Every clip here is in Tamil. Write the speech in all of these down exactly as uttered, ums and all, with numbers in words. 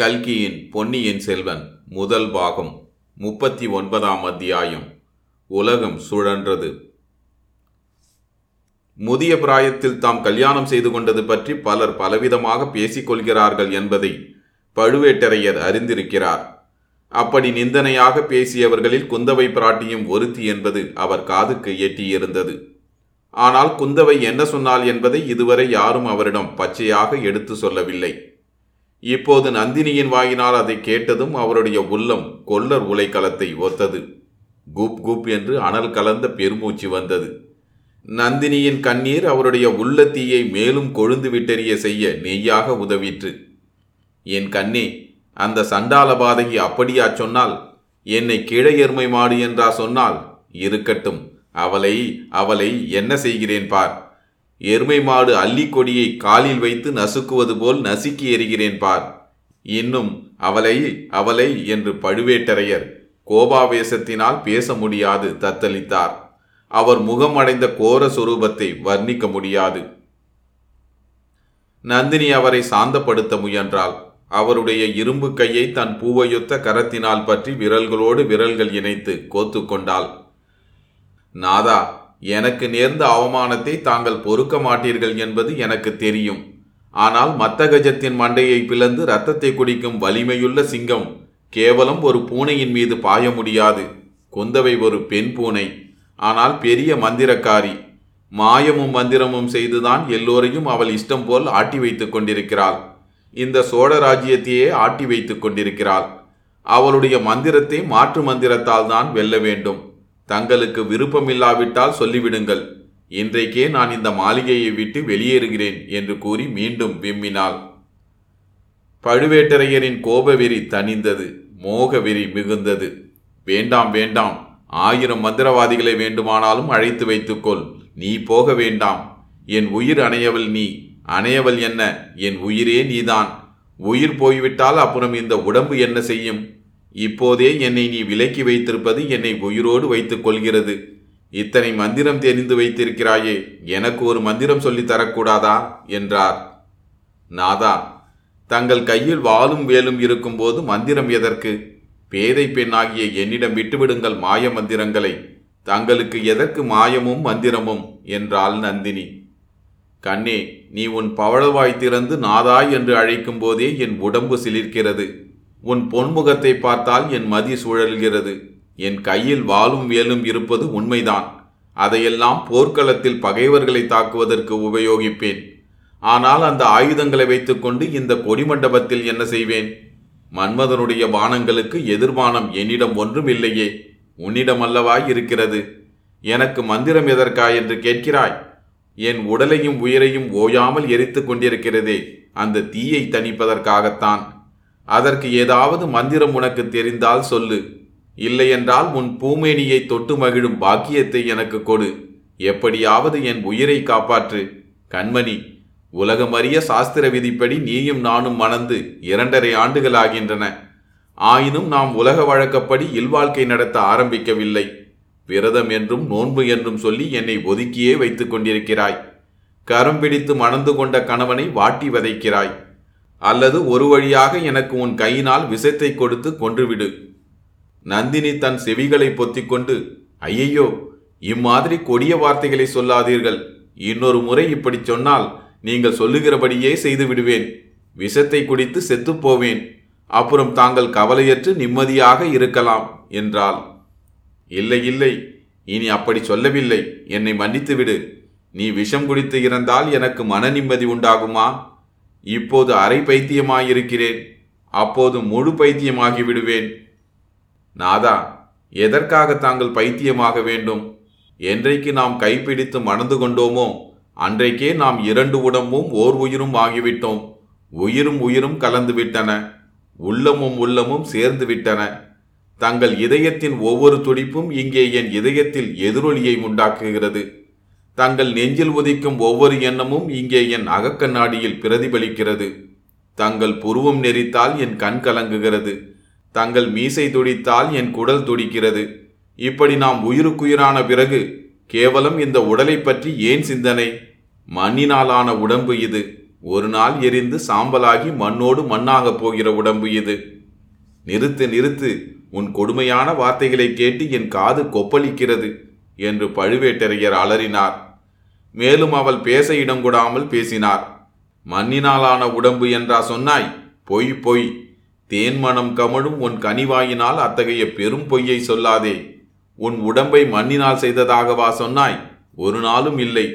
கல்கியின் பொன்னியின் செல்வன் முதல் பாகம் முப்பத்தி ஒன்பதாம் அத்தியாயம் உலகம் சுழன்றது. முதிய பிராயத்தில் தாம் கல்யாணம் செய்து கொண்டது பற்றி பலர் பலவிதமாக பேசிக்கொள்கிறார்கள் என்பதை பழுவேட்டரையர் அறிந்திருக்கிறார். அப்படி நிந்தனையாக பேசியவர்களில் குந்தவை பிராட்டியும் ஒருத்தி என்பது அவர் காதுக்கு எட்டியிருந்தது. ஆனால் குந்தவை என்ன சொன்னாள் என்பதை இதுவரை யாரும் அவரிடம் பச்சையாக எடுத்து சொல்லவில்லை. இப்போது நந்தினியின் வாயினால் அதை கேட்டதும் அவருடைய உள்ளம் கொல்லர் உலைக்களத்தை ஒத்தது. குப் குப் என்று அனல் கலந்த பெருமூச்சு வந்தது. நந்தினியின் கண்ணீர் அவருடைய உள்ளத்தீயை மேலும் கொழுந்து விட்டெறிய செய்ய நெய்யாக உதவிற்று. என் கண்ணே, அந்த சண்டால பாதகி அப்படியா சொன்னால்? என்னை கீழையர்மை மாடு என்றா சொன்னால்? இருக்கட்டும், அவளை அவளை என்ன செய்கிறேன் பார். எருமை மாடு அள்ளிக்கொடியை காலில் வைத்து நசுக்குவது போல் நசுக்கி எறிகிறேன் பார். இன்னும் அவளை அவளை என்று பழுவேட்டரையர் கோபாவேசத்தினால் பேச முடியாது தத்தளித்தார். அவர் முகம் அடைந்த கோர சொரூபத்தை வர்ணிக்க முடியாது. நந்தினி அவரை சாந்தப்படுத்த முயன்றாள். அவருடைய இரும்பு கையை தன் பூவையொத்த கரத்தினால் பற்றி விரல்களோடு விரல்கள் இணைத்து கோத்து கொண்டாள். நாதா, எனக்கு நேர்ந்த அவமானத்தை தாங்கள் பொறுக்க மாட்டீர்கள் என்பது எனக்கு தெரியும். ஆனால் மத்தகஜத்தின் மண்டையை பிளந்து இரத்தத்தை குடிக்கும் வலிமையுள்ள சிங்கம் கேவலம் ஒரு பூனையின் மீது பாய முடியாது. குந்தவை ஒரு பெண் பூனை, ஆனால் பெரிய மந்திரக்காரி. மாயமும் மந்திரமும் செய்துதான் எல்லோரையும் அவள் இஷ்டம் போல் ஆட்டி வைத்து கொண்டிருக்கிறாள். இந்த சோழ ராஜ்யத்தையே ஆட்டி வைத்து கொண்டிருக்கிறாள். அவளுடைய மந்திரத்தை மாற்று மந்திரத்தால் தான் வெல்ல வேண்டும். தங்களுக்கு விருப்பமில்லாவிட்டால் சொல்லிவிடுங்கள். இன்றைக்கே நான் இந்த மாளிகையை விட்டு வெளியேறுகிறேன் என்று கூறி மீண்டும் விம்மினாள். பழுவேட்டரையரின் கோப வெறி தணிந்தது. மோக வெறி மிகுந்தது. வேண்டாம் வேண்டாம், ஆயிரம் மந்திரவாதிகளை வேண்டுமானாலும் அழைத்து வைத்துக்கொள். நீ போக வேண்டாம். என் உயிர் அணையவள் நீ. அணையவள் என்ன, என் உயிரே நீதான். உயிர் போய்விட்டால் அப்புறம் இந்த உடம்பு என்ன செய்யும்? இப்போதே என்னை நீ விலக்கி வைத்திருப்பது என்னை உயிரோடு வைத்துக் கொள்கிறது. இத்தனை மந்திரம் தெரிந்து வைத்திருக்கிறாயே, எனக்கு ஒரு மந்திரம் சொல்லி தரக்கூடாதா என்றார். நாதா, தங்கள் கையில் வாளும் வேலும் இருக்கும்போது மந்திரம் எதற்கு? பேதை பெண்ணாகிய என்னிடம் விட்டுவிடுங்கள் மாய மந்திரங்களை. தங்களுக்கு எதற்கு மாயமும் மந்திரமும் என்றாள் நந்தினி. கண்ணே, நீ உன் பவழவாய் திறந்து நாதாய் என்று அழைக்கும் போதே என் உடம்பு சிலிர்க்கிறது. உன் பொன்முகத்தை பார்த்தால் என் மதி சுழல்கிறது. என் கையில் வாளும் வேலும் இருப்பது உண்மைதான். அதையெல்லாம் போர்க்களத்தில் பகைவர்களை தாக்குவதற்கு உபயோகிப்பேன். ஆனால் அந்த ஆயுதங்களை வைத்துக்கொண்டு இந்த கொடிமண்டபத்தில் என்ன செய்வேன்? மன்மதனுடைய பானங்களுக்கு எதிர்பானம் என்னிடம் ஒன்றும் இல்லையே, உன்னிடமல்லவாய் இருக்கிறது. எனக்கு மந்திரம் எதற்கா என்று கேட்கிறாய்? என் உடலையும் உயிரையும் ஓயாமல் எரித்து கொண்டிருக்கிறதே, அந்த தீயை தணிப்பதற்காகத்தான். அதற்கு ஏதாவது மந்திரம் உனக்கு தெரிந்தால் சொல்லு. இல்லையென்றால் உன் பூமேனியை தொட்டு மகிழும் பாக்கியத்தை எனக்கு கொடு. எப்படியாவது என் உயிரை காப்பாற்று. கண்மணி, உலகமறிய சாஸ்திர விதிப்படி நீயும் நானும் மணந்து இரண்டரை ஆண்டுகளாகின்றன. ஆயினும் நாம் உலக வழக்கப்படி இல்வாழ்க்கை நடத்த ஆரம்பிக்கவில்லை. விரதம் என்றும் நோன்பு என்றும் சொல்லி என்னை ஒதுக்கியே வைத்து கொண்டிருக்கிறாய். கரம் பிடித்து மணந்து கொண்ட கணவனை வாட்டி வதைக்கிறாய். அல்லது ஒரு வழியாக எனக்கு உன் கையினால் விஷத்தை கொடுத்து கொன்றுவிடு. நந்தினி தன் செவிகளை பொத்திக்கொண்டு, ஐயையோ, இம்மாதிரி கொடிய வார்த்தைகளை சொல்லாதீர்கள். இன்னொரு முறை இப்படி சொன்னால் நீங்கள் சொல்லுகிறபடியே செய்து விடுவேன். விஷத்தை குடித்து செத்துப்போவேன். அப்புறம் தாங்கள் கவலையற்று நிம்மதியாக இருக்கலாம் என்றாள். இல்லை இல்லை, இனி அப்படி சொல்லவில்லை. என்னை மன்னித்துவிடு. நீ விஷம் குடித்து இருந்தால் எனக்கு மன நிம்மதி உண்டாகுமா? இப்போது அரை பைத்தியமாயிருக்கிறேன். அப்போது முழு பைத்தியமாகி விடுவேன். நாதா, எதற்காக தாங்கள் பைத்தியமாக வேண்டும்? என்றைக்கு நாம் கைப்பிடித்து மணந்து கொண்டோமோ அன்றைக்கே நாம் இரண்டு உடம்பும் ஓர் உயிரும் ஆகிவிட்டோம். உயிரும் உயிரும் கலந்து விட்டன. உள்ளமும் உள்ளமும் சேர்ந்து விட்டன. தங்கள் இதயத்தின் ஒவ்வொரு துடிப்பும் இங்கே என் இதயத்தில் எதிரொலியை உண்டாக்குகிறது. தங்கள் நெஞ்சில் உதிக்கும் ஒவ்வொரு எண்ணமும் இங்கே என் அகக்கண்ணாடியில் பிரதிபலிக்கிறது. தங்கள் புருவம் நெறித்தால் என் கண் கலங்குகிறது. தங்கள் மீசை துடித்தால் என் குடல் துடிக்கிறது. இப்படி நாம் உயிருக்குயிரான பிறகு கேவலம் இந்த உடலை பற்றி ஏன் சிந்தனை? மண்ணினாலான உடம்பு இது. ஒரு நாள் எரிந்து சாம்பலாகி மண்ணோடு மண்ணாகப் போகிற உடம்பு இது. நிறுத்து நிறுத்து, உன் கொடுமையான வார்த்தைகளை கேட்டு என் காது கொப்பளிக்கிறது என்று பழுவேட்டரையர் அலறினார். மேலும் அவள் பேச இடம் கொடாமல் பேசினார். மண்ணினாலான உடம்பு என்றா சொன்னாய்? பொய் பொய், தேன்மணம் கமழும் உன் கனிவாயினால் அத்தகைய பெரும் பொய்யை சொல்லாதே. உன் உடம்பை மண்ணினால் செய்ததாகவா சொன்னாய்? ஒரு நாளும் இல்லை.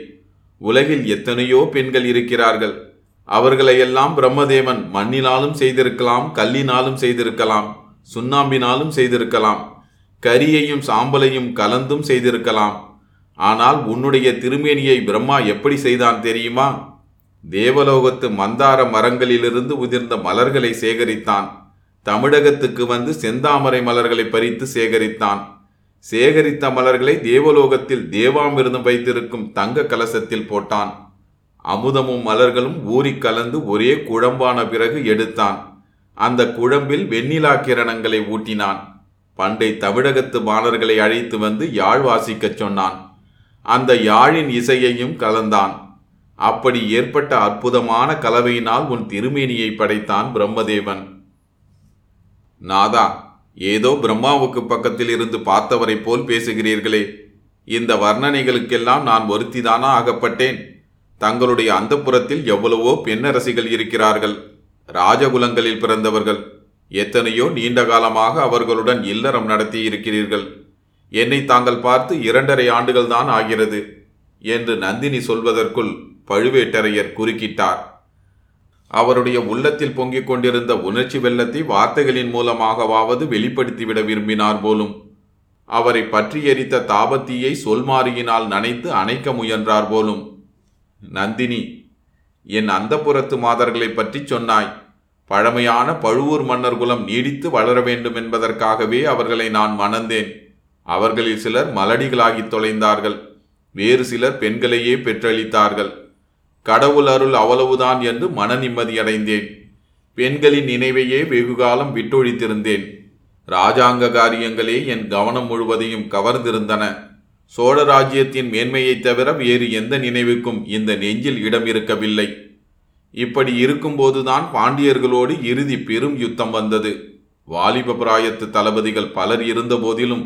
உலகில் எத்தனையோ பெண்கள் இருக்கிறார்கள். அவர்களையெல்லாம் பிரம்மதேவன் மண்ணினாலும் செய்திருக்கலாம், கல்லினாலும் செய்திருக்கலாம், சுண்ணாம்பினாலும் செய்திருக்கலாம், கரியையும் சாம்பலையும் கலந்தும் செய்திருக்கலாம். ஆனால் உன்னுடைய திருமேனியை பிரம்மா எப்படி செய்தான் தெரியுமா? தேவலோகத்து மந்தார மரங்களிலிருந்து உதிர்ந்த மலர்களை சேகரித்தான். தமிழகத்துக்கு வந்து செந்தாமரை மலர்களை பறித்து சேகரித்தான். சேகரித்த மலர்களை தேவலோகத்தில் தேவாமிர்தம் வைத்திருக்கும் தங்க கலசத்தில் போட்டான். அமுதமும் மலர்களும் ஊறி கலந்து ஒரே குழம்பான பிறகு எடுத்தான். அந்த குழம்பில் வெண்ணிலா கிரணங்களை ஊட்டினான். பண்டை தமிழகத்து பாணர்களை அழைத்து வந்து யாழ் வாசிக்கச் சொன்னான். அந்த யாழின் இசையையும் கலந்தான். அப்படி ஏற்பட்ட அற்புதமான கலவையினால் உன் திருமேனியை படைத்தான் பிரம்மதேவன். நாதா, ஏதோ பிரம்மாவுக்கு பக்கத்தில் இருந்து பார்த்தவரை போல் பேசுகிறீர்களே. இந்த வர்ணனைகளுக்கெல்லாம் நான் ஒருத்திதானா ஆகப்பட்டேன்? தங்களுடைய அந்தப்புறத்தில் எவ்வளவோ பெண்ணரசிகள் இருக்கிறார்கள். ராஜகுலங்களில் பிறந்தவர்கள் எத்தனையோ நீண்ட காலமாக அவர்களுடன் இல்லறம் நடத்தி இருக்கிறீர்கள். என்னை தாங்கள் பார்த்து இரண்டரை ஆண்டுகள் தான் ஆகிறது என்று நந்தினி சொல்வதற்குள் பழுவேட்டரையர் குறுக்கிட்டார். அவருடைய உள்ளத்தில் பொங்கிக் கொண்டிருந்த உணர்ச்சி வெள்ளத்தை வார்த்தைகளின் மூலமாகவாவது வெளிப்படுத்திவிட விரும்பினார் போலும். அவரை பற்றி எரித்த தாபத்தியை சொல்மாரியினால் நனைத்து அணைக்க முயன்றார் போலும். நந்தினி, என் அந்தப்புறத்து மாதர்களை பற்றி சொன்னாய். பழமையான பழுவூர் மன்னர் குலம் நீடித்து வளர வேண்டும் என்பதற்காகவே அவர்களை நான் மணந்தேன். அவர்களில் சிலர் மலடிகளாகி தொலைந்தார்கள், வேறு சிலர் பெண்களையே பெற்றளித்தார்கள். கடவுள் அருள் அவ்வளவுதான் என்று மன நிம்மதியடைந்தேன். பெண்களின் நினைவையே வெகுகாலம் விட்டொழித்திருந்தேன். இராஜாங்க காரியங்களே என் கவனம் முழுவதையும் கவர்ந்திருந்தன. சோழ ராஜ்யத்தின் மேன்மையைத் தவிர வேறு எந்த நினைவுக்கும் இந்த நெஞ்சில் இடம் இருக்கவில்லை. இப்படி இருக்கும்போதுதான் பாண்டியர்களோடு இறுதி பெரும் யுத்தம் வந்தது. வாலிப பிராயத்து தளபதிகள் பலர் இருந்த போதிலும்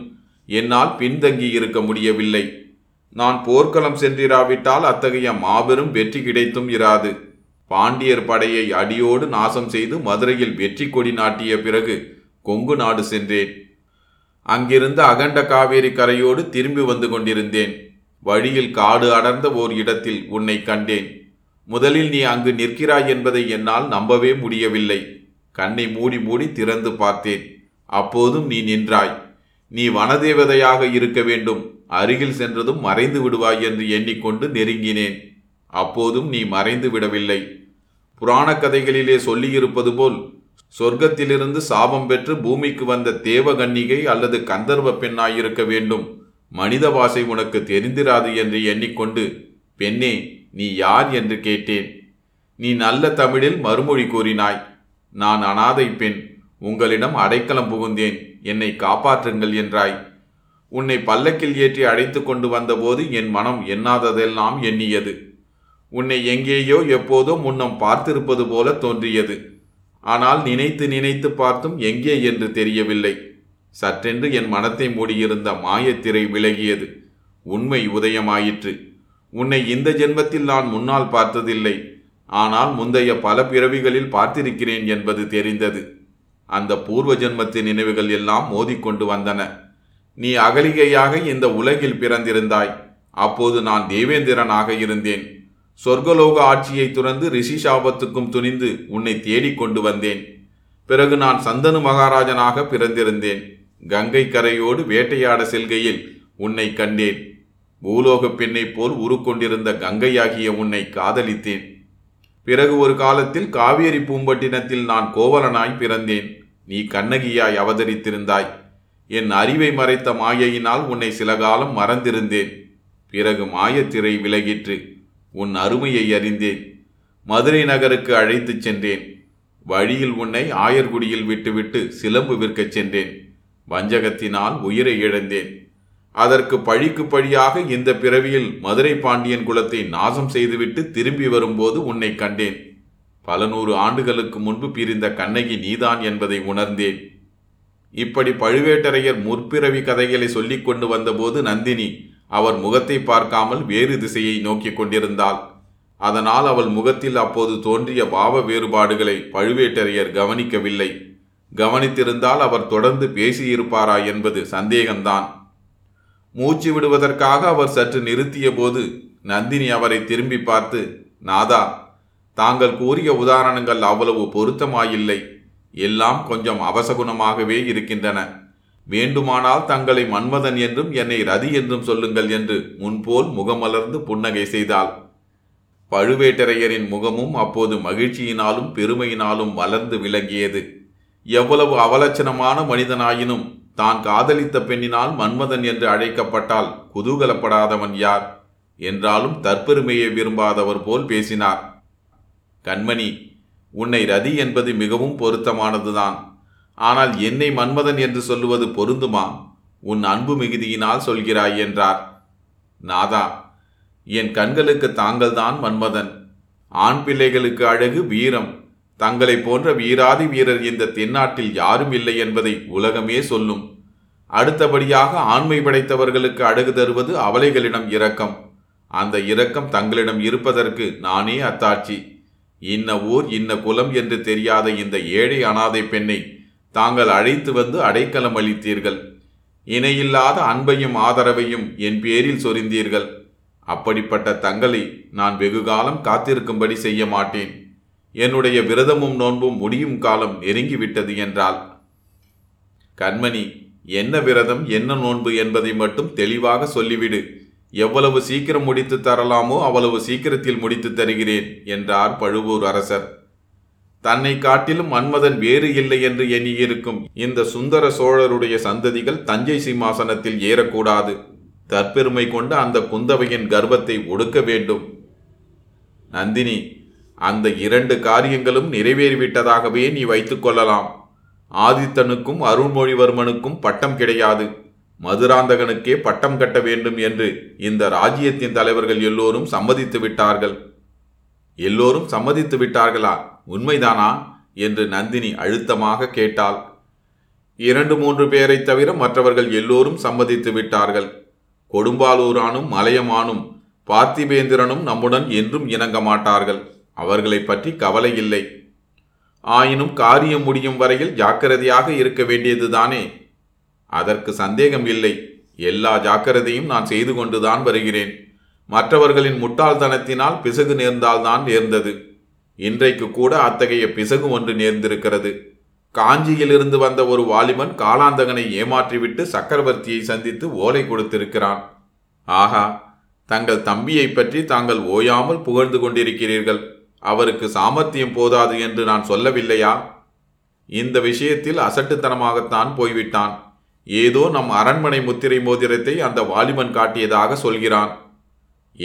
என்னால் பின்தங்கி இருக்க முடியவில்லை. நான் போர்க்களம் சென்றிராவிட்டால் அத்தகைய மாபெரும் வெற்றி கிடைத்தும் இராது. பாண்டியர் படையை அடியோடு நாசம் செய்து மதுரையில் வெற்றி கொடி நாட்டிய பிறகு கொங்கு நாடு சென்றேன். அங்கிருந்து அகண்ட காவேரி கரையோடு திரும்பி வந்து கொண்டிருந்தேன். வழியில் காடு அடர்ந்த ஓர் இடத்தில் உன்னை கண்டேன். முதலில் நீ அங்கு நிற்கிறாய் என்பதை என்னால் நம்பவே முடியவில்லை. கண்ணை மூடி மூடி திறந்து பார்த்தேன். அப்போதும் நீ நின்றாய். நீ வனதேவதையாக இருக்க வேண்டும், அருகில் சென்றதும் மறைந்து விடுவாய் என்று எண்ணிக்கொண்டு நெருங்கினேன். அப்போதும் நீ மறைந்து விடவில்லை. புராண கதைகளிலே சொல்லியிருப்பது போல் சொர்க்கத்திலிருந்து சாபம் பெற்று பூமிக்கு வந்த தேவ கன்னிகை அல்லது கந்தர்வ பெண்ணாயிருக்க வேண்டும், மனித பாஷை உனக்கு தெரிந்திராது என்று எண்ணிக்கொண்டு, பெண்ணே நீ யார் என்று கேட்டேன். நீ நல்ல தமிழில் மறுமொழி கூறினாய். நான் அனாதை பெண், உங்களிடம் அடைக்கலம் புகுந்தேன், என்னை காப்பாற்றுங்கள் என்றாய். உன்னை பல்லக்கில் ஏற்றி அழைத்து கொண்டு வந்தபோது என் மனம் எண்ணாததெல்லாம் எண்ணியது. உன்னை எங்கேயோ எப்போதோ முன்னம் பார்த்திருப்பது போல தோன்றியது. ஆனால் நினைத்து நினைத்து பார்த்தும் எங்கே என்று தெரியவில்லை. சற்றென்று என் மனத்தை மூடியிருந்த மாயத்திரை விலகியது. உண்மை உதயமாயிற்று. உன்னை இந்த ஜென்மத்தில் நான் முன்னால் பார்த்ததில்லை, ஆனால் முந்தைய பல பிறவிகளில் பார்த்திருக்கிறேன் என்பது தெரிந்தது. அந்த பூர்வ ஜென்மத்தின் நினைவுகள் எல்லாம் மோதிக்கொண்டு வந்தன. நீ அகலிகையாக இந்த உலகில் பிறந்திருந்தாய். அப்போது நான் தேவேந்திரனாக இருந்தேன். சொர்க்கலோக ஆட்சியை துறந்து ரிஷி சாபத்துக்கும் துணிந்து உன்னை தேடிக்கொண்டு வந்தேன். பிறகு நான் சந்தனு மகாராஜனாக பிறந்திருந்தேன். கங்கை கரையோடு வேட்டையாட செல்கையில் உன்னை கண்டேன். பூலோக பெண்ணை போல் உருக்கொண்டிருந்த கங்கையாகிய உன்னை காதலித்தேன். பிறகு ஒரு காலத்தில் காவேரி பூம்பட்டினத்தில் நான் கோவலனாய் பிறந்தேன். நீ கண்ணகியாய் அவதரித்திருந்தாய். என் அறிவை மறைத்த மாயையினால் உன்னை சில காலம் மறந்திருந்தேன். பிறகு மாயத்திரை விலகிற்று. உன் அருமையை அறிந்தேன். மதுரை நகருக்கு அழைத்துச் சென்றேன். வழியில் உன்னை ஆயர்குடியில் விட்டுவிட்டு சிலம்பு விற்கச் சென்றேன். வஞ்சகத்தினால் உயிரை இழந்தேன். அதற்கு பழிக்கு பழியாக இந்த பிறவியில் மதுரை பாண்டியன் குலத்தை நாசம் செய்துவிட்டு திரும்பி வரும்போது உன்னை கண்டேன். பல நூறு ஆண்டுகளுக்கு முன்பு பிரிந்த கண்ணகி நீதான் என்பதை உணர்ந்தேன். இப்படி பழுவேட்டரையர் முற்பிறவி கதைகளை சொல்லிக் கொண்டு வந்தபோது நந்தினி அவர் முகத்தை பார்க்காமல் வேறு திசையை நோக்கி கொண்டிருந்தாள். அதனால் அவள் முகத்தில் அப்போது தோன்றிய பாவ வேறுபாடுகளை பழுவேட்டரையர் கவனிக்கவில்லை. கவனித்திருந்தால் அவர் தொடர்ந்து பேசியிருப்பாரா என்பது சந்தேகம்தான். மூச்சு விடுவதற்காக அவர் சற்று நிறுத்திய போது நந்தினி அவரை திரும்பி பார்த்து, நாதா, தாங்கள் கூறிய உதாரணங்கள் அவ்வளவு பொருத்தமாயில்லை. எல்லாம் கொஞ்சம் அவசகுணமாகவே இருக்கின்றன. வேண்டுமானால் தங்களை மன்மதன் என்றும் என்னை ரதி என்றும் சொல்லுங்கள் என்று முன்போல் முகமலர்ந்து புன்னகை செய்தாள். பழுவேட்டரையரின் முகமும் அப்போது மகிழ்ச்சியினாலும் பெருமையினாலும் வளர்ந்து விளங்கியது. எவ்வளவு அவலட்சணமான மனிதனாயினும் தான் காதலித்த பெண்ணினால் மன்மதன் என்று அழைக்கப்பட்டால் குதூகலப்படாதவன் யார்? என்றாலும் தற்பெருமையை விரும்பாதவர் போல் பேசினார். கண்மணி, உன்னை ரதி என்பது மிகவும் பொருத்தமானதுதான். ஆனால் என்னை மன்மதன் என்று சொல்லுவது பொருந்துமா? உன் அன்பு மிகுதியினால் சொல்கிறாய் என்றார். நாதா, என் கண்களுக்கு தாங்கள்தான் மன்மதன். ஆண் பிள்ளைகளுக்கு அழகு வீரம். தங்களை போன்ற வீராதி வீரர் இந்த தென்னாட்டில் யாரும் இல்லை என்பதை உலகமே சொல்லும். அடுத்தபடியாக ஆண்மை படைத்தவர்களுக்கு அழகு தருவது அவளைகளிடம் இரக்கம். அந்த இரக்கம் தங்களிடம் இருப்பதற்கு நானே அத்தாட்சி. இன்ன ஊர் இன்ன குலம் என்று தெரியாத இந்த ஏழை அனாதை பெண்ணை தாங்கள் அழைத்து வந்து அடைக்கலம் அளித்தீர்கள். இணையில்லாத அன்பையும் ஆதரவையும் என் பேரில் சொரிந்தீர்கள். அப்படிப்பட்ட தங்களை நான் வெகுகாலம் காத்திருக்கும்படி செய்ய மாட்டேன். என்னுடைய விரதமும் நோன்பும் முடியும் காலம் நெருங்கிவிட்டது என்றாள். கண்மணி, என்ன விரதம் என்ன நோன்பு என்பதை மட்டும் தெளிவாக சொல்லிவிடு. எவ்வளவு சீக்கிரம் முடித்து தரலாமோ அவ்வளவு சீக்கிரத்தில் முடித்து தருகிறேன் என்றார் பழுவூர் அரசர். தன்னை காட்டிலும் மன்மதன் வேறு இல்லை என்று எண்ணியிருக்கும் இந்த சுந்தர சோழருடைய சந்ததிகள் தஞ்சை சிம்மாசனத்தில் ஏறக்கூடாது. தற்பெருமை கொண்டு அந்த குந்தவையின் கர்வத்தை ஒடுக்க வேண்டும். நந்தினி, அந்த இரண்டு காரியங்களும் நிறைவேறிவிட்டதாகவே நீ வைத்துக் கொள்ளலாம். ஆதித்தனுக்கும் அருள்மொழிவர்மனுக்கும் பட்டம் கிடையாது, மதுராந்தகனுக்கே பட்டம் கட்ட வேண்டும் என்று இந்த ராஜ்யத்தின் தலைவர்கள் எல்லோரும் சம்மதித்து விட்டார்கள். எல்லோரும் சம்மதித்து விட்டார்களா? உண்மைதானா என்று நந்தினி அழுத்தமாக கேட்டாள். இரண்டு மூன்று பேரை தவிர மற்றவர்கள் எல்லோரும் சம்மதித்து விட்டார்கள். கொடும்பாலூரானும் மலையமானும் பார்த்திபேந்திரனும் நம்முடன் என்றும் இணங்க மாட்டார்கள். அவர்களை பற்றி கவலை இல்லை. ஆயினும் காரியம் முடியும் வரையில் ஜாக்கிரதையாக இருக்க வேண்டியதுதானே? அதற்கு சந்தேகம் இல்லை. எல்லா ஜாக்கிரதையும் நான் செய்து கொண்டுதான் வருகிறேன். மற்றவர்களின் முட்டாள்தனத்தினால் பிசகு நேர்ந்தால்தான் நேர்ந்தது. இன்றைக்கு கூட அத்தகைய பிசகு ஒன்று நேர்ந்திருக்கிறது. காஞ்சியிலிருந்து வந்த ஒரு வாலிபன் காலாந்தகனை ஏமாற்றிவிட்டு சக்கரவர்த்தியை சந்தித்து ஓலை கொடுத்திருக்கிறான். ஆஹா, தங்கள் தம்பியை பற்றி தாங்கள் ஓயாமல் புகழ்ந்து கொண்டிருக்கிறீர்கள். அவருக்கு சாமர்த்தியம் போதாது என்று நான் சொல்லவில்லையா? இந்த விஷயத்தில் அசட்டுத்தனமாகத்தான் போய்விட்டான். ஏதோ நம் அரண்மனை முத்திரை மோதிரத்தை அந்த வாலிபன் காட்டியதாக சொல்கிறான்.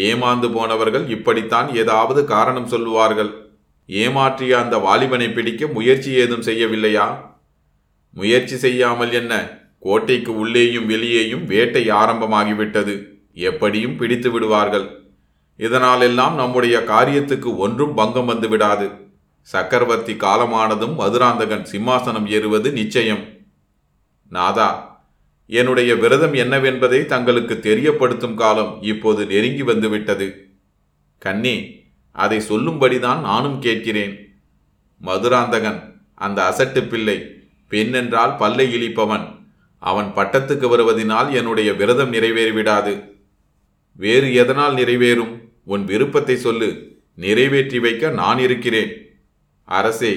ஏமாந்து போனவர்கள் இப்படித்தான் ஏதாவது காரணம் சொல்லுவார்கள். ஏமாற்றிய அந்த வாலிபனை பிடிக்க முயற்சி ஏதும் செய்யவில்லையா? முயற்சி செய்யாமல் என்ன? கோட்டைக்கு உள்ளேயும் வெளியேயும் வேட்டை ஆரம்பமாகிவிட்டது. எப்படியும் பிடித்து விடுவார்கள். இதனாலெல்லாம் நம்முடைய காரியத்துக்கு ஒன்றும் பங்கம் வந்து விடாது. சக்கரவர்த்தி காலமானதும் மதுராந்தகன் சிம்மாசனம் ஏறுவது நிச்சயம். நாதா, என்னுடைய விரதம் என்னவென்பதை தங்களுக்கு தெரியப்படுத்தும் காலம் இப்போது நெருங்கி வந்துவிட்டது. கண்ணே, அதை சொல்லும்படிதான் நானும் கேட்கிறேன். மதுராந்தகன் அந்த அசட்டு பிள்ளை, பெண்ணென்றால் பல்லை இழிப்பவன். அவன் பட்டத்துக்கு வருவதனால் என்னுடைய விரதம் நிறைவேறிவிடாது. வேறு எதனால் நிறைவேறும்? உன் விருப்பத்தை சொல்லு. நிறைவேற்றி வைக்க நான் இருக்கிறேன். அரசே,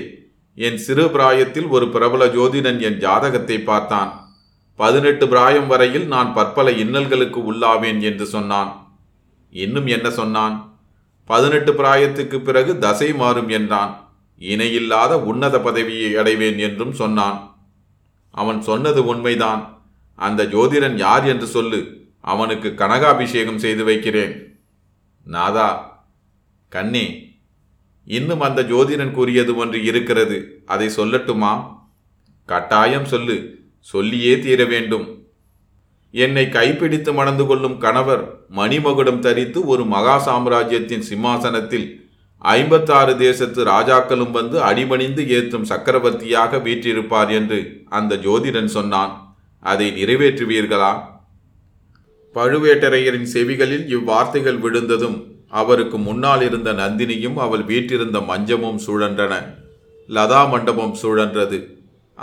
என் சிறு பிராயத்தில் ஒரு பிரபல ஜோதிடன் என் ஜாதகத்தை பார்த்தான். பதினெட்டு பிராயம் வரையில் நான் பற்பல இன்னல்களுக்கு உள்ளாவேன் என்று சொன்னான். இன்னும் என்ன சொன்னான்? பதினெட்டு பிராயத்துக்கு பிறகு தசை மாறும் என்றான். இணையில்லாத உன்னத பதவியை அடைவேன் என்றும் சொன்னான். அவன் சொன்னது உண்மைதான். அந்த ஜோதிடன் யார் என்று சொல்லு. அவனுக்கு கனகாபிஷேகம் செய்து வைக்கிறேன். நாதா, கண்ணே, இன்னும் அந்த ஜோதிடன் கூறியது ஒன்று இருக்கிறது. அதை சொல்லட்டுமா? கட்டாயம் சொல்லு. சொல்லியே தீர வேண்டும். என்னை கைப்பிடித்து மணந்து கொள்ளும் கணவர் மணிமகுடம் தரித்து ஒரு மகா சாம்ராஜ்யத்தின் சிம்மாசனத்தில் ஐம்பத்தாறு தேசத்து ராஜாக்களும் வந்து அடிபணிந்து ஏற்றும் சக்கரவர்த்தியாக வீற்றிருப்பார் என்று அந்த ஜோதிடன் சொன்னான். அதை நிறைவேற்றுவீர்களா? பழுவேட்டரையரின் செவிகளில் இவ்வார்த்தைகள் விழுந்ததும் அவருக்கு முன்னால் இருந்த நந்தினியும் அவள் வீற்றிருந்த மஞ்சமும் சுழன்றன. லதா மண்டபம் சுழன்றது.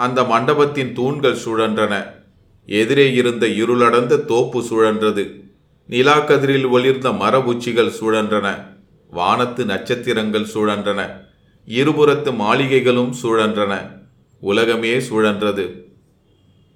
அந்த மண்டபத்தின் தூண்கள் சுழன்றன. எதிரே இருந்த இருளடர்ந்த தோப்பு சுழன்றது. நிலாக்கதிரில் ஒளிர்ந்த மர உச்சிகள் சுழன்றன. வானத்து நட்சத்திரங்கள் சுழன்றன. இருபுறத்து மாளிகைகளும் சுழன்றன. உலகமே சுழன்றது.